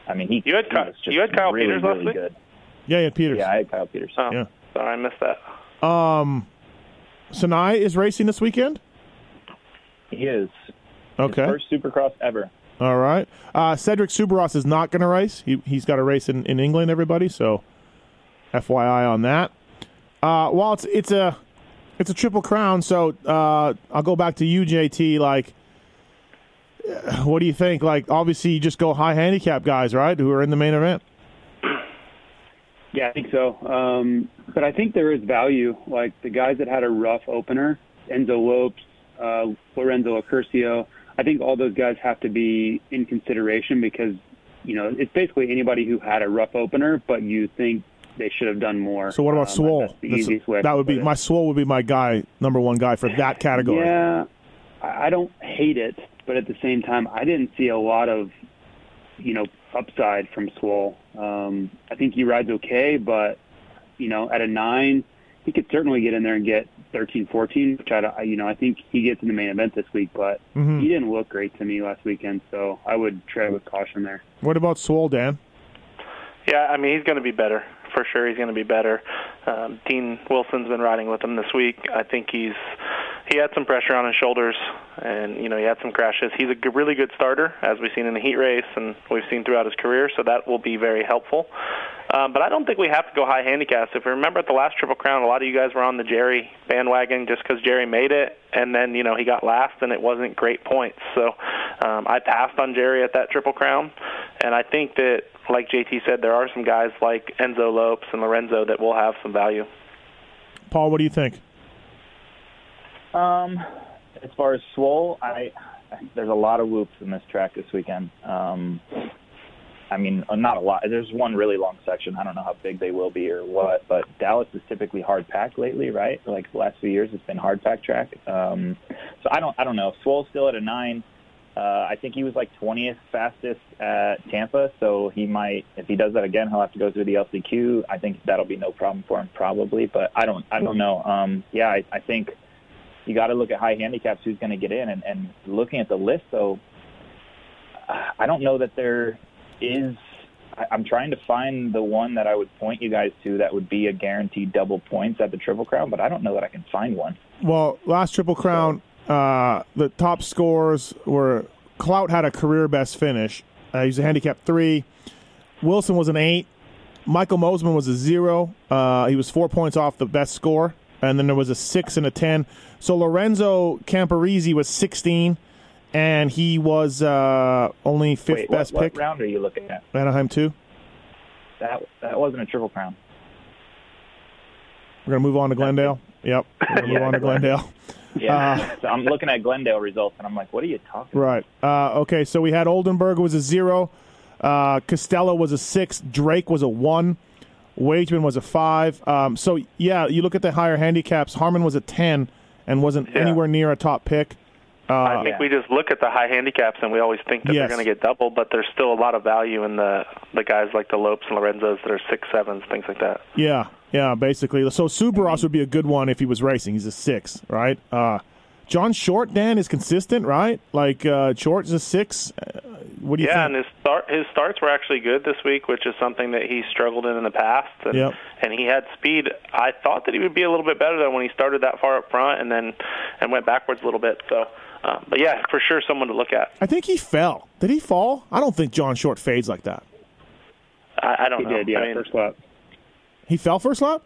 I mean, you had Kyle Peters last week? Yeah, yeah, Peters. Yeah, I had Kyle Peters. Oh, yeah. Sorry, I missed that. Sinai is racing this weekend? He is. Okay. His first Supercross ever. All right. Cedric Subaros is not going to race. He's got a race in England, everybody, so FYI on that. Well, it's a Triple Crown, so I'll go back to you, JT. Like, what do you think? Like, obviously, you just go high handicap guys, right, who are in the main event. Yeah, I think so. But I think there is value. Like, the guys that had a rough opener, Enzo Lopes, Lorenzo Accurcio, I think all those guys have to be in consideration because, you know, it's basically anybody who had a rough opener, but you think they should have done more. So what about Swole? Swole would be my guy, number one guy for that category. Yeah, I don't hate it, but at the same time, I didn't see a lot of, you know, upside from Swole. I think he rides okay, but, you know, at a 9, he could certainly get in there and get 13, 14, which I think he gets in the main event this week, but he didn't look great to me last weekend, so I would tread with caution there. What about Swole, Dan? Yeah, I mean, he's going to be better. For sure, he's going to be better. Dean Wilson's been riding with him this week. I think he had some pressure on his shoulders, and you know he had some crashes. He's a really good starter, as we've seen in the heat race, and we've seen throughout his career. So that will be very helpful. But I don't think we have to go high handicaps. If you remember at the last Triple Crown, a lot of you guys were on the Jerry bandwagon just because Jerry made it, and then you know he got last, and it wasn't great points. So I passed on Jerry at that Triple Crown, and I think that, like JT said, there are some guys like Enzo Lopes and Lorenzo that will have some value. Paul, what do you think? As far as Swole, there's a lot of whoops in this track this weekend. I mean, not a lot. There's one really long section. I don't know how big they will be or what, but Dallas is typically hard packed lately, right? Like the last few years, it's been hard packed track. So I don't know. Swole's still at a 9. I think he was like 20th fastest at Tampa, so he might, if he does that again, he'll have to go through the LCQ. I think that'll be no problem for him probably, but I don't know. I think you got to look at high handicaps, who's going to get in, and looking at the list, though, I don't know that there is. I'm trying to find the one that I would point you guys to that would be a guaranteed double points at the Triple Crown, but I don't know that I can find one. Well, last Triple Crown, the top scores were Clout had a career best finish. He was a handicap 3. Wilson was an 8. Michael Mosman was a 0. He was 4 points off the best score. And then there was a 6 and a 10. So Lorenzo Camparisi was 16, and he was only fifth best pick. What round are you looking at? Anaheim 2. That wasn't a Triple Crown. We're going to move on to Glendale. Yep, we're going to move on to Glendale. Yeah, so I'm looking at Glendale results, and I'm like, what are you talking about? Right. Okay, so we had Oldenburg was a 0. Costello was a 6. Drake was a 1. Wageman was a 5. So, yeah, you look at the higher handicaps. Harmon was a 10 and wasn't anywhere near a top pick. I think we just look at the high handicaps, and we always think that they're going to get double, but there's still a lot of value in the guys like the Lopes and Lorenzos that are 6, 7s, things like that. Yeah, basically. So Subaros would be a good one if he was racing. He's a 6, right? John Short, Dan, is consistent, right? Like, Short's a 6. What do you think? Yeah, and his starts were actually good this week, which is something that he struggled in the past. And, and he had speed. I thought that he would be a little bit better, though, when he started that far up front and went backwards a little bit. So, but, yeah, for sure someone to look at. I think he fell. Did he fall? I don't think John Short fades like that. I don't know. He did, yeah, first lap. He fell first lap?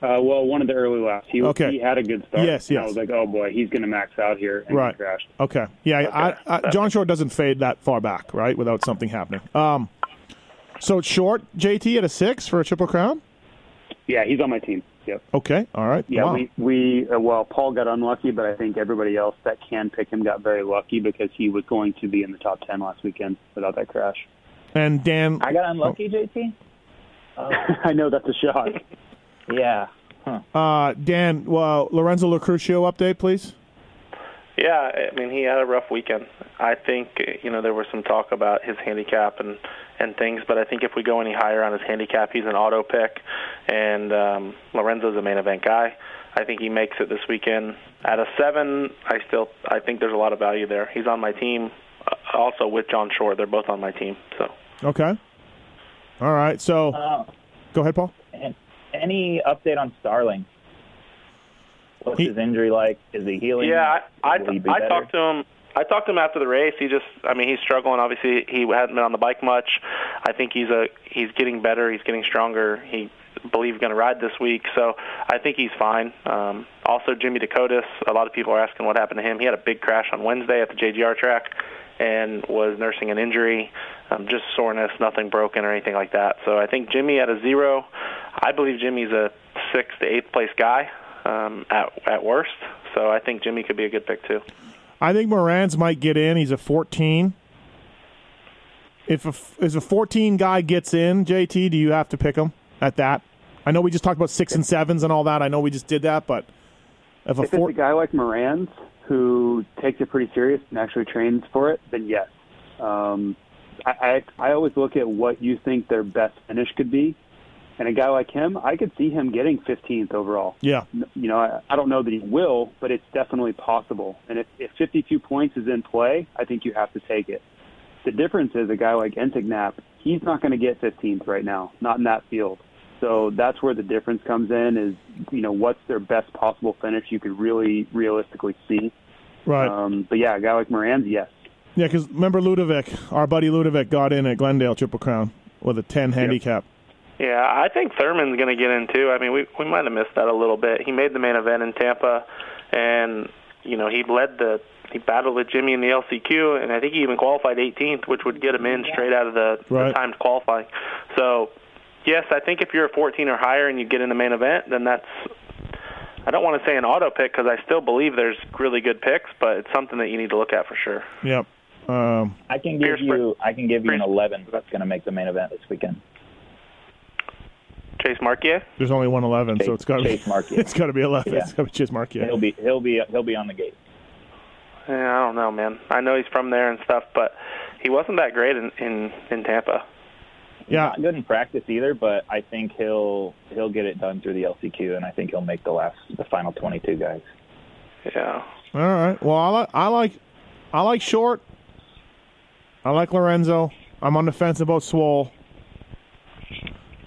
Well, one of the early laps. He had a good start. Yes, yes. I was like, oh, boy, he's going to max out here. And he crashed. Okay. Yeah, okay. John Short doesn't fade that far back, right, without something happening. So it's Short, JT, at a 6 for a Triple Crown? Yeah, he's on my team. Yep. Okay. All right. Yeah, wow. Well, Paul got unlucky, but I think everybody else that can pick him got very lucky because he was going to be in the top 10 last weekend without that crash. And Dan, I got unlucky, JT? I know that's a shock. Yeah. Huh. Dan, well, Lorenzo Lacrucio update, please. Yeah, I mean, he had a rough weekend. I think, you know, there was some talk about his handicap and and things. But I think if we go any higher on his handicap, he's an auto pick, and Lorenzo's a main event guy. I think he makes it this weekend. At a 7, I think there's a lot of value there. He's on my team, also with John Short. They're both on my team. So okay, all right. So go ahead, Paul. Any update on Starling? What's his injury like? Is he healing? Yeah, I talked to him. I talked to him after the race. He's struggling. Obviously, he hasn't been on the bike much. I think he's getting better. He's getting stronger. He believe going to ride this week, so I think he's fine. Also, Jimmy Dakotas, a lot of people are asking what happened to him. He had a big crash on Wednesday at the JGR track and was nursing an injury, just soreness, nothing broken or anything like that. So I think Jimmy at a 0. I believe Jimmy's a 6th to 8th place guy at worst, so I think Jimmy could be a good pick too. I think Moran's might get in. He's a 14. If a 14 guy gets in, JT, do you have to pick him at that? I know we just talked about 6 and 7s and all that. I know we just did that, but if it's a guy like Moran's who takes it pretty serious and actually trains for it, then yes. I always look at what you think their best finish could be, and a guy like him, I could see him getting 15th overall. Yeah, you know, I don't know that he will, but it's definitely possible. And if 52 points is in play, I think you have to take it. The difference is a guy like Entignap, he's not going to get 15th right now, not in that field. So that's where the difference comes in is, you know, what's their best possible finish you could really realistically see. Right. But, yeah, a guy like Moran's, yes. Yeah, because remember Ludovic, our buddy Ludovic, got in at Glendale Triple Crown with a 10 handicap. Yeah, I think Thurman's going to get in, too. I mean, we might have missed that a little bit. He made the main event in Tampa, and, you know, he battled with Jimmy in the LCQ, and I think he even qualified 18th, which would get him in straight out of the timed qualifying. So, yes, I think if you're a 14 or higher and you get in the main event, then that's – I don't want to say an auto pick because I still believe there's really good picks, but it's something that you need to look at for sure. Yep. I can give you an 11 that's going to make the main event this weekend. Chase Marquier? There's only one 11, so it's got to be – it's got to be 11. Yeah. It's got to be Chase Marquier. He'll be on the gate. Yeah, I don't know, man. I know he's from there and stuff, but he wasn't that great in Tampa. Yeah, not good in practice either, but I think he'll get it done through the LCQ, and I think he'll make the final 22 guys. Yeah. All right. Well, I like Short. I like Lorenzo. I'm on the fence about Swole.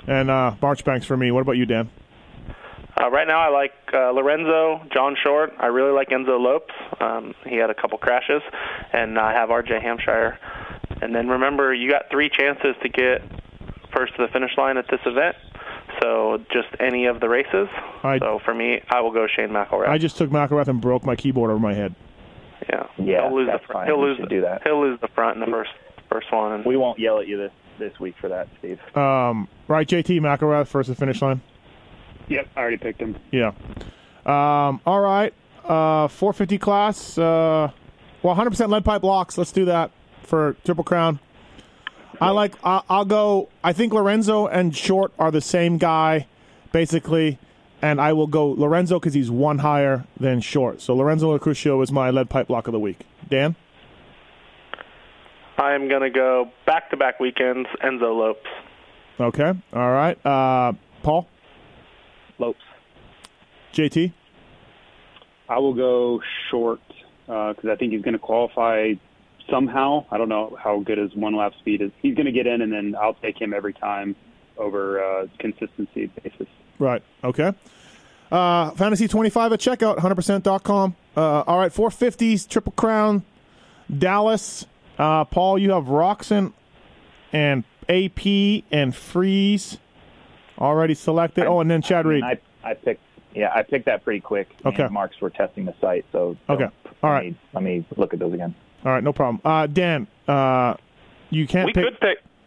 And Barchbanks for me. What about you, Dan? Right now I like Lorenzo, John Short. I really like Enzo Lopes. He had a couple crashes. And I have R.J. Hampshire. And then remember, you got 3 chances to get first to the finish line at this event. So just any of the races. So for me, I will go Shane McElrath. I just took McElrath and broke my keyboard over my head. Yeah, he'll lose the front. He'll lose the front in the first one. And we won't yell at you this week for that, Steve. Right, JT, McElrath first to the finish line. Yep, I already picked him. Yeah. All right. 450 class. 100% lead pipe locks. Let's do that for Triple Crown. I'll go. I think Lorenzo and Short are the same guy, basically. And I will go Lorenzo because he's one higher than Short. So Lorenzo Lacrucio is my lead pipe lock of the week. Dan? I am going to go back-to-back weekends, Enzo Lopes. Okay. All right. Paul? Lopes. JT? I will go Short because I think he's going to qualify somehow. I don't know how good his one-lap speed is. He's going to get in, and then I'll take him every time over consistency basis. Right. Okay. Fantasy 25 at checkout, 100%.com. All right, 450s, Triple Crown, Dallas. Paul, you have Roxon and AP and Freeze already selected. And then Chad Reed. I picked that pretty quick. Okay. Marks were testing the site, so okay. All right. Let me look at those again. All right, no problem. Dan, you can't.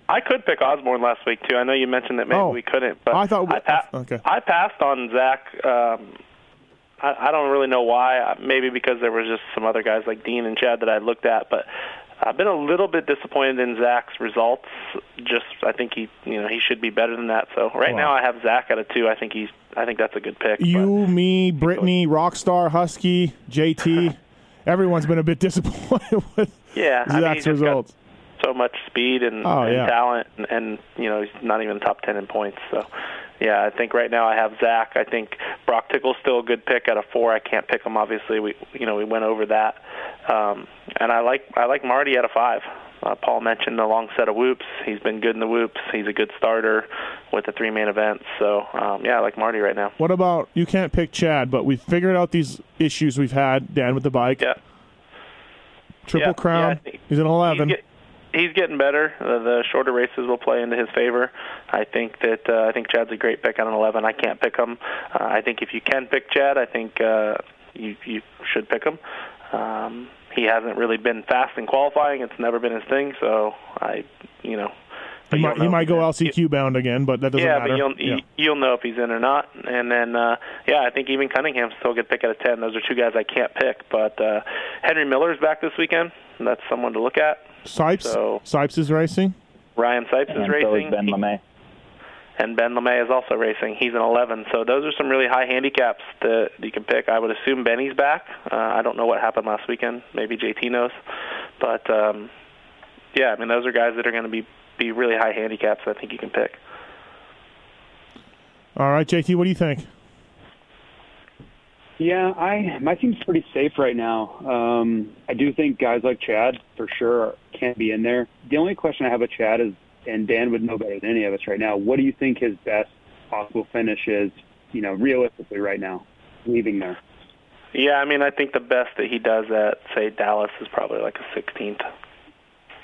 I could pick Osborne last week too. I know you mentioned that maybe we couldn't, but I passed on Zach. I don't really know why. Maybe because there was just some other guys like Dean and Chad that I looked at, but I've been a little bit disappointed in Zach's results. Just, I think he should be better than that. So now I have Zach at a 2. I think that's a good pick. Me, Brittany, Rockstar, Husky, JT, everyone's been a bit disappointed with Zach's results. so much speed and talent, and you know, he's not even top 10 in points. So, yeah, I think right now I have Zach. I think Brock Tickle's still a good pick out of 4. I can't pick him, obviously. We went over that, and I like Marty out of 5. Paul mentioned the long set of whoops. He's been good in the whoops. He's a good starter with the 3-man events. So, I like Marty right now. What about, you can't pick Chad, but we've figured out these issues we've had, Dan, with the bike. Yeah. Triple Crown. Yeah. He's an 11. He's getting better. The shorter races will play into his favor. I think Chad's a great pick on an 11. I can't pick him. I think if you can pick Chad, I think you should pick him. He hasn't really been fast in qualifying. It's never been his thing. So he might go LCQ bound again, but that doesn't matter. You'll know if he's in or not. And then I think even Cunningham's still a good pick out of 10. Those are two guys I can't pick. But Henry Miller's back this weekend. And that's someone to look at. Sipes is racing. Ryan Sipes is racing. Ben LeMay. And Ben LeMay is also racing. He's an 11. So those are some really high handicaps that you can pick. I would assume Benny's back. I don't know what happened last weekend. Maybe JT knows. But, those are guys that are going to be really high handicaps I think you can pick. All right, JT, what do you think? Yeah, my team's pretty safe right now. I do think guys like Chad, for sure, can be in there. The only question I have with Chad is, and Dan would know better than any of us right now, what do you think his best possible finish is, realistically right now, leaving there? Yeah, I think the best that he does at, say, Dallas is probably like a 16th.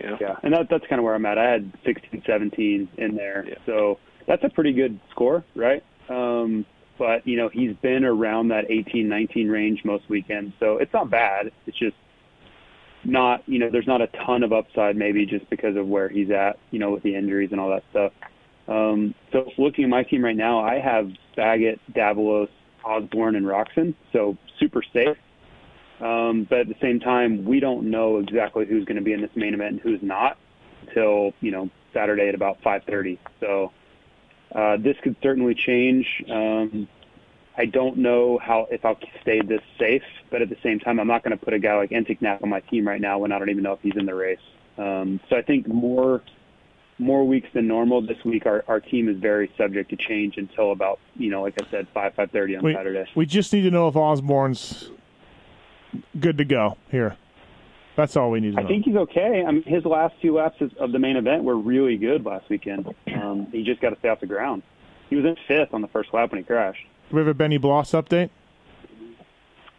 You know? Yeah, and that's kind of where I'm at. I had 16, 17 in there. Yeah. So that's a pretty good score, right? But, he's been around that 18, 19 range most weekends. So it's not bad. It's just, not, there's not a ton of upside maybe just because of where he's at, with the injuries and all that stuff. So looking at my team right now, I have Baggett, Davalos, Osborne, and Roxon, so super safe. But at the same time, we don't know exactly who's going to be in this main event and who's not until, Saturday at about 5:30. So this could certainly change. I don't know if I'll stay this safe, but at the same time, I'm not going to put a guy like Entiknap on my team right now when I don't even know if he's in the race. So I think more weeks than normal this week, our team is very subject to change until about, like I said, 5:30 on Saturday. We just need to know if Osborne's good to go here. That's all we need to know. I think he's okay. His last two laps of the main event were really good last weekend. He just got to stay off the ground. He was in 5th on the first lap when he crashed. Do we have a Benny Bloss update?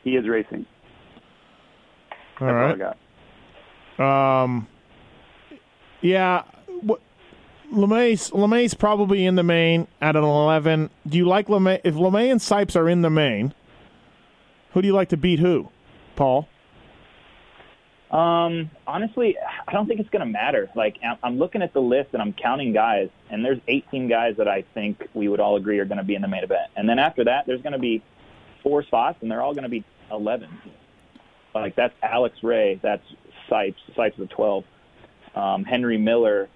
He is racing. All right. That's all I got. LeMay's probably in the main at an 11. Do you like LeMay? If LeMay and Sipes are in the main, who do you like to beat who, Paul? Honestly, I don't think it's going to matter. Like, I'm looking at the list and I'm counting guys, and there's 18 guys that I think we would all agree are going to be in the main event. And then after that, there's going to be 4 spots, and they're all going to be 11. Like, that's Alex Ray, that's Sipes. Sipes is a 12. Henry Miller,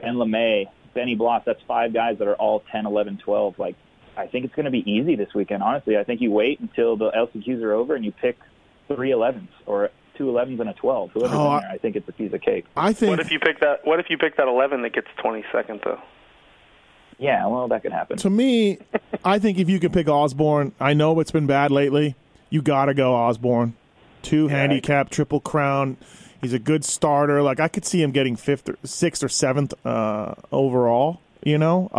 Ben LeMay, Benny Bloss. That's 5 guys that are all 10, 11, 12. Like, I think it's going to be easy this weekend, honestly. I think you wait until the LCQs are over and you pick 3 11s or 2 11s and a 12. Whoever's in there, I think it's a piece of cake. What if you pick that 11 that gets 22nd though? Yeah, well, that could happen. To me, I think if you can pick Osborne, I know it's been bad lately. You gotta go Osborne. 2 handicap, Triple Crown. He's a good starter. Like, I could see him getting 5th or 6th or 7th overall. Look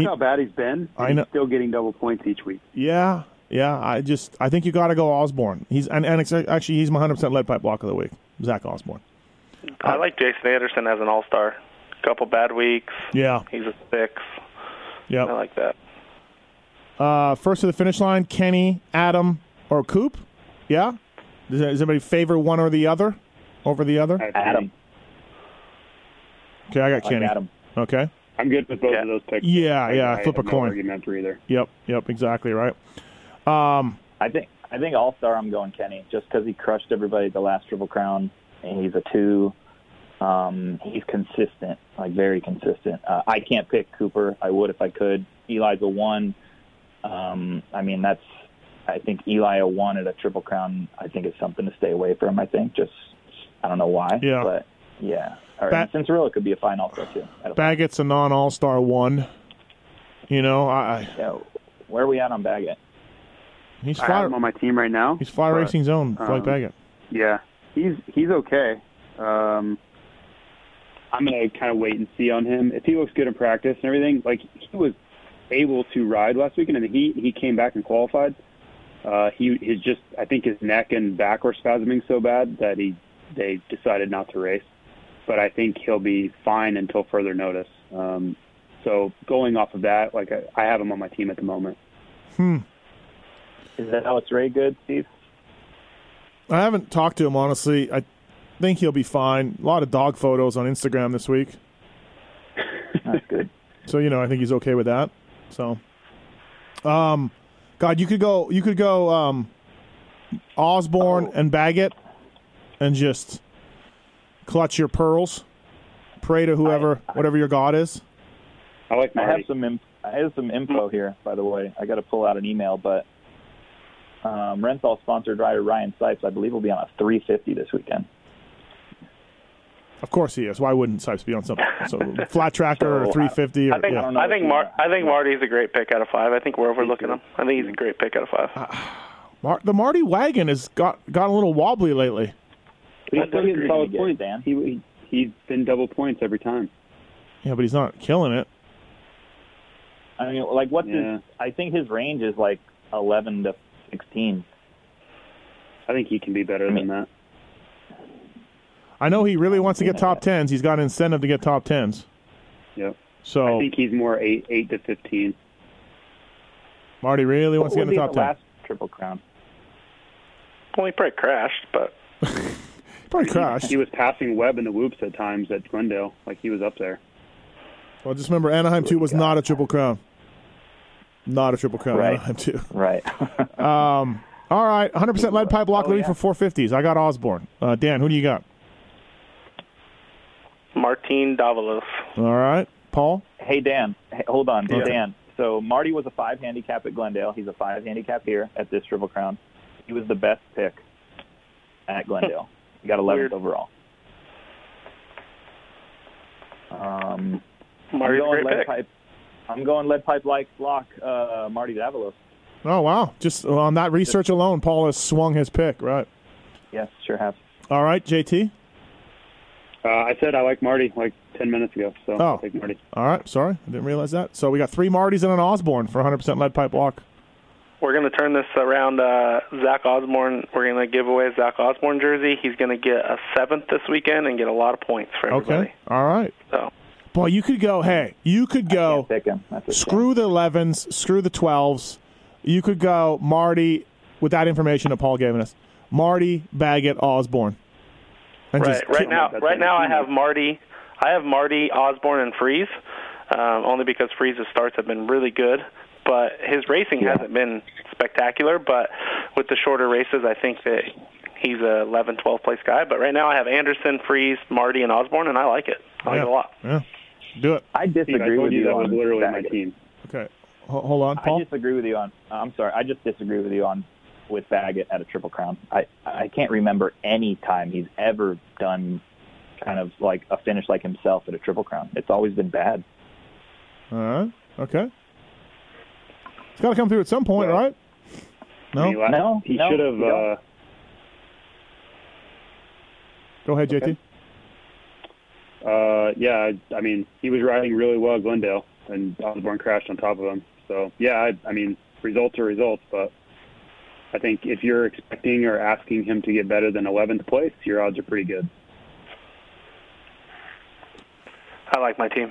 how bad he's been. I know. He's still getting double points each week. Yeah. Yeah, I think you got to go Osborne. He's my 100% lead pipe block of the week, Zach Osborne. I like Jason Anderson as an all-star. A couple bad weeks. Yeah. He's a 6. Yeah. I like that. First to the finish line, Kenny, Adam, or Coop? Yeah? Does anybody favor one or the other over the other? Adam. Okay, I got Kenny. Adam. Okay. I'm good with both of those picks. Yeah, I flip a coin. No argument for either. Yep, exactly right. I think all-star I'm going Kenny just because he crushed everybody at the last Triple Crown, and he's a 2. He's consistent, like very consistent. I can't pick Cooper. I would if I could. Eli's a 1. I think Eli a 1 at a Triple Crown, I think, is something to stay away from. I don't know why, but Yeah. Or Cincerillo could be a fine all-star, too. Baggett's a non-all-star one. You know, Yeah, where are we at on Baggett? I have him on my team right now. He's Fly Racing's own, Flight Baggett. Yeah. He's okay. I'm going to kind of wait and see on him. If he looks good in practice and everything, like, he was able to ride last weekend, and he came back and qualified. I think his neck and back were spasming so bad that they decided not to race. But I think he'll be fine until further notice. So going off of that, like, I have him on my team at the moment. Is that Alex Ray good, Steve? I haven't talked to him, honestly. I think he'll be fine. A lot of dog photos on Instagram this week. That's good. So, you know, I think he's okay with that. So, God, you could go Osborne and Baggett and just clutch your pearls, pray to whatever your God is. I like. I have some info here, by the way. I got to pull out an email, but Renthal sponsored rider Ryan Sipes, I believe, will be on a 350 this weekend. Of course he is. Why wouldn't Sipes be on something? So flat tracker or 350? Or, I think Marty's a great pick out of five. I think we're overlooking him. I think he's a great pick out of five. The Marty wagon has got a little wobbly lately. But he's still getting solid points, Dan. He's been double points every time. Yeah, but he's not killing it. I mean, like, I think his range is like 11 to 16. I think he can be better than that. I know he really wants to get top 10s. He's got an incentive to get top 10s. Yep. So I think he's more 8 to 15. Marty really wants to get in the top 10. Last Triple Crown? Well, he probably crashed, but... He was passing Webb in the whoops at times at Glendale. Like, he was up there. Well, just remember, Anaheim 2 was not a Triple Crown. Not a Triple Crown, right. Anaheim 2. Right. All right, 100% lead pipe block living for 450s. I got Osborne. Dan, who do you got? Martin Davalos. All right. Paul? Hey, Dan. Hey, hold on. Okay. Dan. So Marty was a 5 handicap at Glendale. He's a 5 handicap here at this Triple Crown. He was the best pick at Glendale. He got 11th overall. Marty's a great pick. I'm going lead pipe like block Marty Davalos. Oh, wow. Just on that research alone, Paul has swung his pick, right? Yes, sure have. All right, JT? I said I like Marty like 10 minutes ago, so I'll take Marty. All right, sorry. I didn't realize that. So we got 3 Martys and an Osborne for 100% lead pipe walk. We're going to turn this around. Zach Osborne, we're going to give away Zach Osborne jersey. He's going to get a 7th this weekend and get a lot of points for everybody. Okay, all right. So, boy, you could go, I can't pick him. Screw the 11s, screw the 12s. You could go Marty, with that information that Paul gave us, Marty, Baggett, Osborne. Right now I have Marty. I have Marty, Osborne, and Freeze, only because Freeze's starts have been really good, but his racing hasn't been spectacular. But with the shorter races, I think that he's a 11, 12 place guy. But right now I have Anderson, Freeze, Marty, and Osborne, and I like it. I like it a lot. Yeah, do it. I disagree with you. That was literally my team. Okay, hold on, Paul. I disagree with you on. I'm sorry, I just disagree with you on. With Baggett at a Triple Crown. I can't remember any time he's ever done kind of like a finish like himself at a Triple Crown. It's always been bad. All right. Okay. It's got to come through at some point, right? No. He should have... Go ahead, JT. He was riding really well at Glendale, and Osborne crashed on top of him. So, results are results, but... I think if you're expecting or asking him to get better than 11th place, your odds are pretty good. I like my team.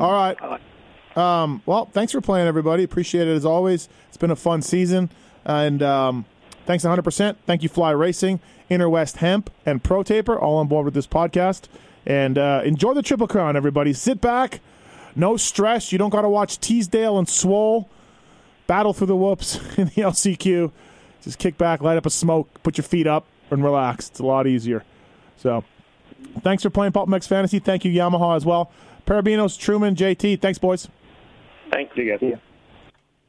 All right. Well, thanks for playing, everybody. Appreciate it as always. It's been a fun season. And thanks 100%. Thank you, Fly Racing, Inner West Hemp, and Pro Taper, all on board with this podcast. And enjoy the Triple Crown, everybody. Sit back. No stress. You don't got to watch Teasdale and Swole battle through the whoops in the LCQ. Just kick back, light up a smoke, put your feet up, and relax. It's a lot easier. So thanks for playing Pulpmx Fantasy. Thank you, Yamaha, as well. Parabinos, Truman, JT, thanks, boys. Thanks. See you guys.